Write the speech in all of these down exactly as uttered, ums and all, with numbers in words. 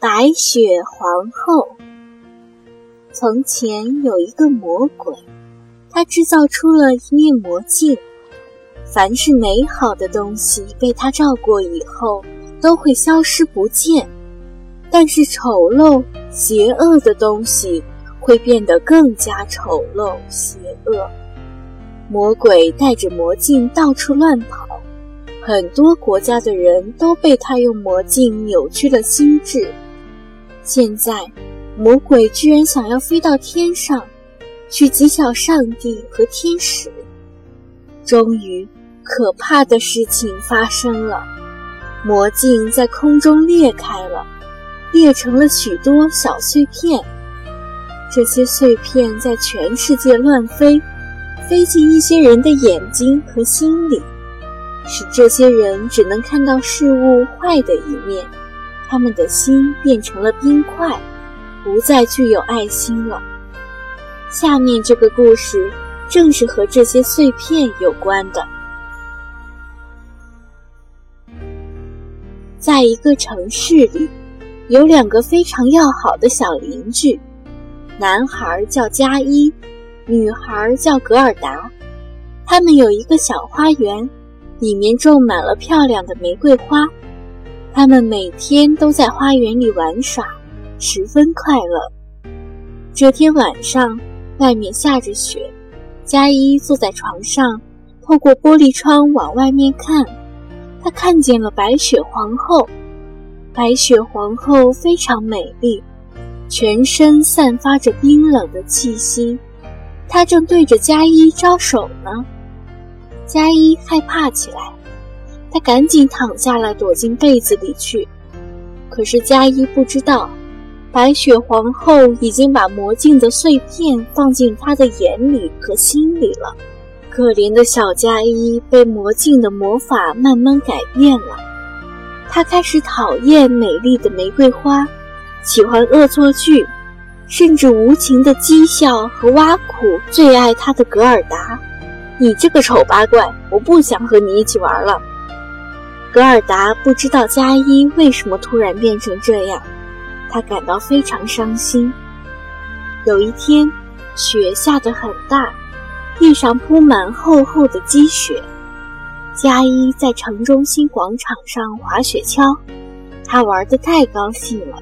白雪皇后。从前有一个魔鬼，他制造出了一面魔镜，凡是美好的东西被他照过以后都会消失不见，但是丑陋邪恶的东西会变得更加丑陋邪恶。魔鬼带着魔镜到处乱跑，很多国家的人都被他用魔镜扭曲了心智。现在魔鬼居然想要飞到天上去讥笑上帝和天使。终于可怕的事情发生了，魔镜在空中裂开了，裂成了许多小碎片。这些碎片在全世界乱飞，飞进一些人的眼睛和心里，使这些人只能看到事物坏的一面，他们的心变成了冰块，不再具有爱心了。下面这个故事正是和这些碎片有关的。在一个城市里，有两个非常要好的小邻居，男孩叫加一，女孩叫格尔达。他们有一个小花园，里面种满了漂亮的玫瑰花，他们每天都在花园里玩耍，十分快乐。这天晚上，外面下着雪，加一坐在床上，透过玻璃窗往外面看，他看见了白雪皇后。白雪皇后非常美丽，全身散发着冰冷的气息，她正对着加一招手呢。加一害怕起来，他赶紧躺下来躲进被子里去。可是加一不知道，白雪皇后已经把魔镜的碎片放进他的眼里和心里了。可怜的小加一被魔镜的魔法慢慢改变了，他开始讨厌美丽的玫瑰花，喜欢恶作剧，甚至无情的讥笑和挖苦最爱他的格尔达。你这个丑八怪，我不想和你一起玩了。格尔达不知道加一为什么突然变成这样，她感到非常伤心。有一天，雪下得很大，地上铺满厚厚的积雪。加一在城中心广场上滑雪橇，她玩得太高兴了，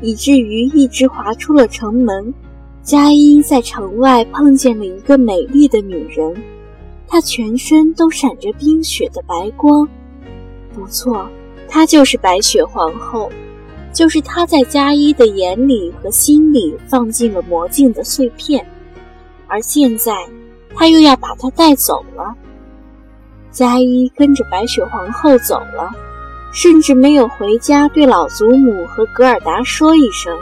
以至于一直滑出了城门。加一在城外碰见了一个美丽的女人，她全身都闪着冰雪的白光。不错，她就是白雪皇后，就是她在加一的眼里和心里放进了魔镜的碎片，而现在她又要把它带走了。加一跟着白雪皇后走了，甚至没有回家对老祖母和格尔达说一声。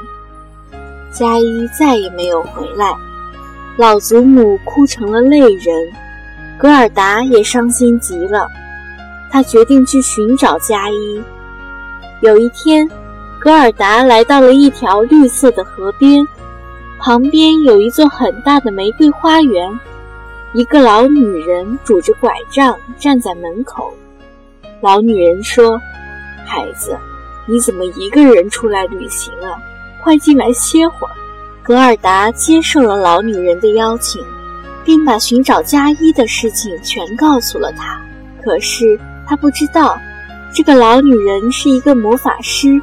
加一再也没有回来，老祖母哭成了泪人，格尔达也伤心极了。他决定去寻找加一。有一天，格尔达来到了一条绿色的河边，旁边有一座很大的玫瑰花园。一个老女人拄着拐杖站在门口。老女人说：“孩子，你怎么一个人出来旅行啊？快进来歇会儿。”格尔达接受了老女人的邀请，并把寻找加一的事情全告诉了她。可是他不知道，这个老女人是一个魔法师，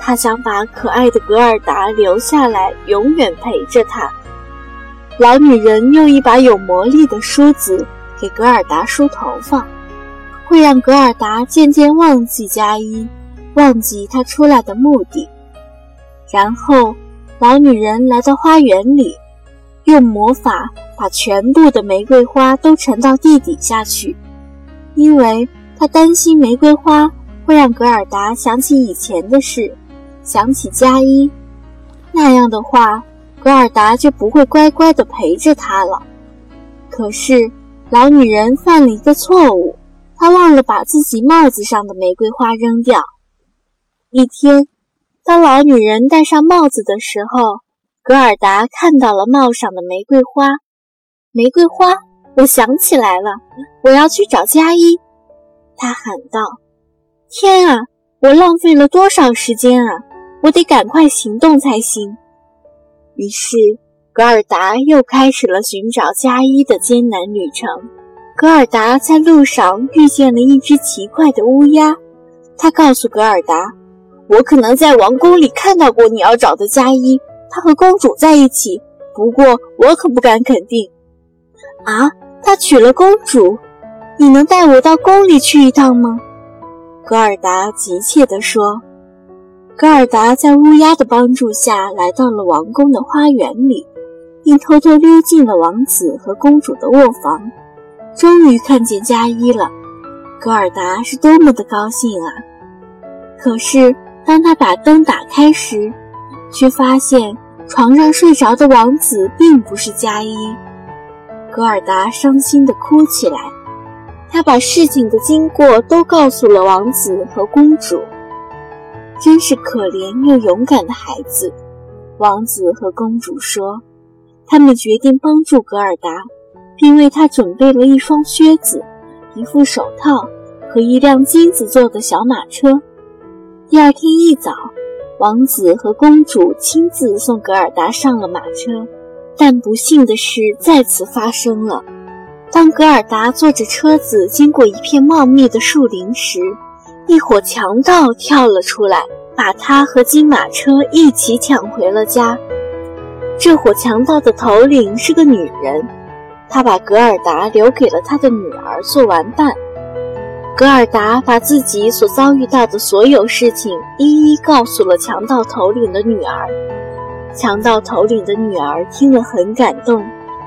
她想把可爱的格尔达留下来，永远陪着她。老女人用一把有魔力的梳子给格尔达梳头发，会让格尔达渐渐忘记加一，忘记她出来的目的。然后老女人来到花园里，用魔法把全部的玫瑰花都沉到地底下去，因为他担心玫瑰花会让格尔达想起以前的事，想起加一，那样的话格尔达就不会乖乖地陪着他了。可是老女人犯了一个错误，她忘了把自己帽子上的玫瑰花扔掉。一天，当老女人戴上帽子的时候，格尔达看到了帽上的玫瑰花。玫瑰花，我想起来了，我要去找加一，他喊道。天啊，我浪费了多少时间啊，我得赶快行动才行。于是格尔达又开始了寻找加一的艰难旅程。格尔达在路上遇见了一只奇怪的乌鸦，他告诉格尔达，我可能在王宫里看到过你要找的加一，他和公主在一起，不过我可不敢肯定。啊，他娶了公主？你能带我到宫里去一趟吗？格尔达急切地说。格尔达在乌鸦的帮助下来到了王宫的花园里，并偷偷溜进了王子和公主的卧房，终于看见加一了。格尔达是多么的高兴啊！可是当他把灯打开时，却发现床上睡着的王子并不是加一。格尔达伤心地哭起来，他把事情的经过都告诉了王子和公主。真是可怜又勇敢的孩子，王子和公主说。他们决定帮助格尔达，并为他准备了一双靴子、一副手套和一辆金子做的小马车。第二天一早，王子和公主亲自送格尔达上了马车，但不幸的事再次发生了。当格尔达坐着车子经过一片茂密的树林时，一伙强盗跳了出来，把他和金马车一起抢回了家。这伙强盗的头领是个女人，她把格尔达留给了她的女儿做玩伴。格尔达把自己所遭遇到的所有事情一一告诉了强盗头领的女儿。强盗头领的女儿听了很感动，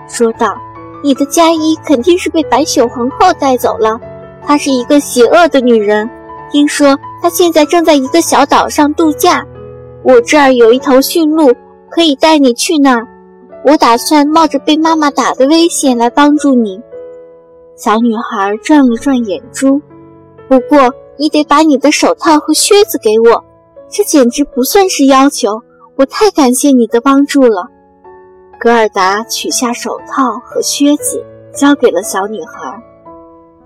说道，你的加一肯定是被白雪皇后带走了，她是一个邪恶的女人，听说她现在正在一个小岛上度假。我这儿有一头驯鹿，可以带你去那儿。我打算冒着被妈妈打的危险来帮助你。小女孩转了转眼珠，不过你得把你的手套和靴子给我，这简直不算是要求，我太感谢你的帮助了。格尔达取下手套和靴子，交给了小女孩。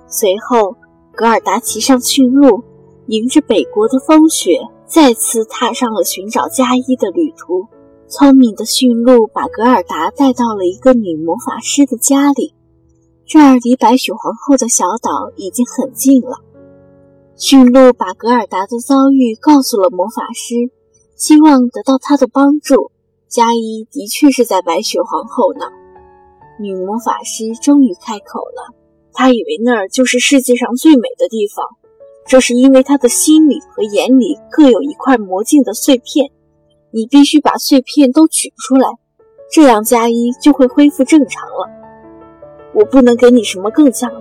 随后，格尔达骑上驯鹿，迎着北国的风雪，再次踏上了寻找加一的旅途。聪明的驯鹿把格尔达带到了一个女魔法师的家里，这儿离白雪皇后的小岛已经很近了。驯鹿把格尔达的遭遇告诉了魔法师，希望得到她的帮助。加一的确是在白雪皇后那儿。女魔法师终于开口了，她以为那儿就是世界上最美的地方，这是因为她的心里和眼里各有一块魔镜的碎片，你必须把碎片都取出来，这样加一就会恢复正常了。我不能给你什么更强，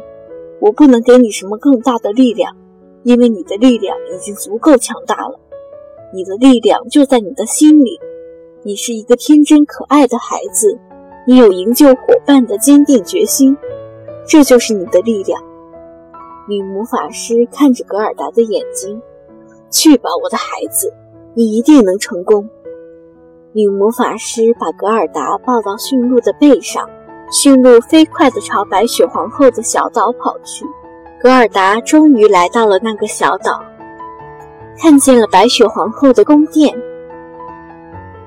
我不能给你什么更大的力量，因为你的力量已经足够强大了，你的力量就在你的心里。你是一个天真可爱的孩子，你有营救伙伴的坚定决心，这就是你的力量。女魔法师看着格尔达的眼睛，去吧，我的孩子，你一定能成功。女魔法师把格尔达抱到驯鹿的背上，驯鹿飞快地朝白雪皇后的小岛跑去。格尔达终于来到了那个小岛，看见了白雪皇后的宫殿。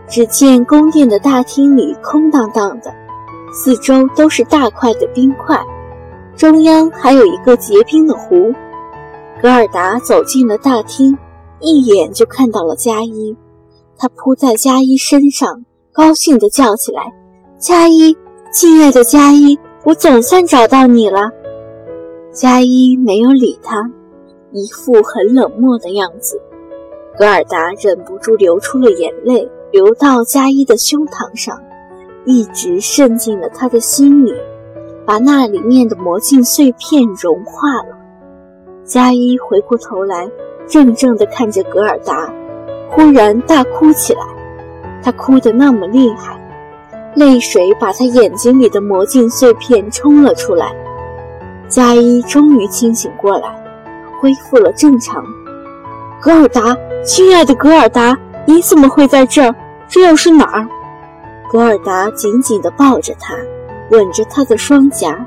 只见宫殿的大厅里空荡荡的，四周都是大块的冰块，中央还有一个结冰的湖。格尔达走进了大厅，一眼就看到了加一，他扑在加一身上，高兴地叫起来，加一，亲爱的加一，我总算找到你了。加一没有理他，一副很冷漠的样子。格尔达忍不住流出了眼泪，流到加一的胸膛上，一直渗进了他的心里，把那里面的魔镜碎片融化了。加一回过头来，怔怔地看着格尔达，忽然大哭起来。他哭得那么厉害，泪水把他眼睛里的魔镜碎片冲了出来。加一终于清醒过来，恢复了正常。格尔达，亲爱的格尔达，你怎么会在这儿？这又是哪儿？格尔达紧紧地抱着他，吻着他的双颊，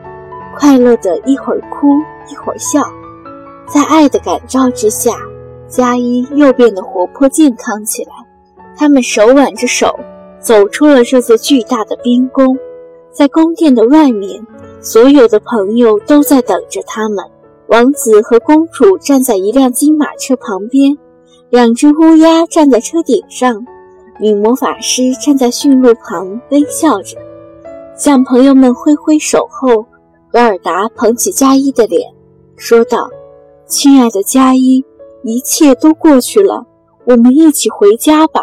快乐地一会儿哭一会儿笑。在爱的感召之下，加一又变得活泼健康起来，他们手挽着手走出了这座巨大的冰宫，在宫殿的外面，所有的朋友都在等着他们。王子和公主站在一辆金马车旁边，两只乌鸦站在车顶上，女魔法师站在驯鹿旁微笑着。向朋友们挥挥手后，格尔达捧起佳一的脸，说道：“亲爱的佳一，一切都过去了，我们一起回家吧。”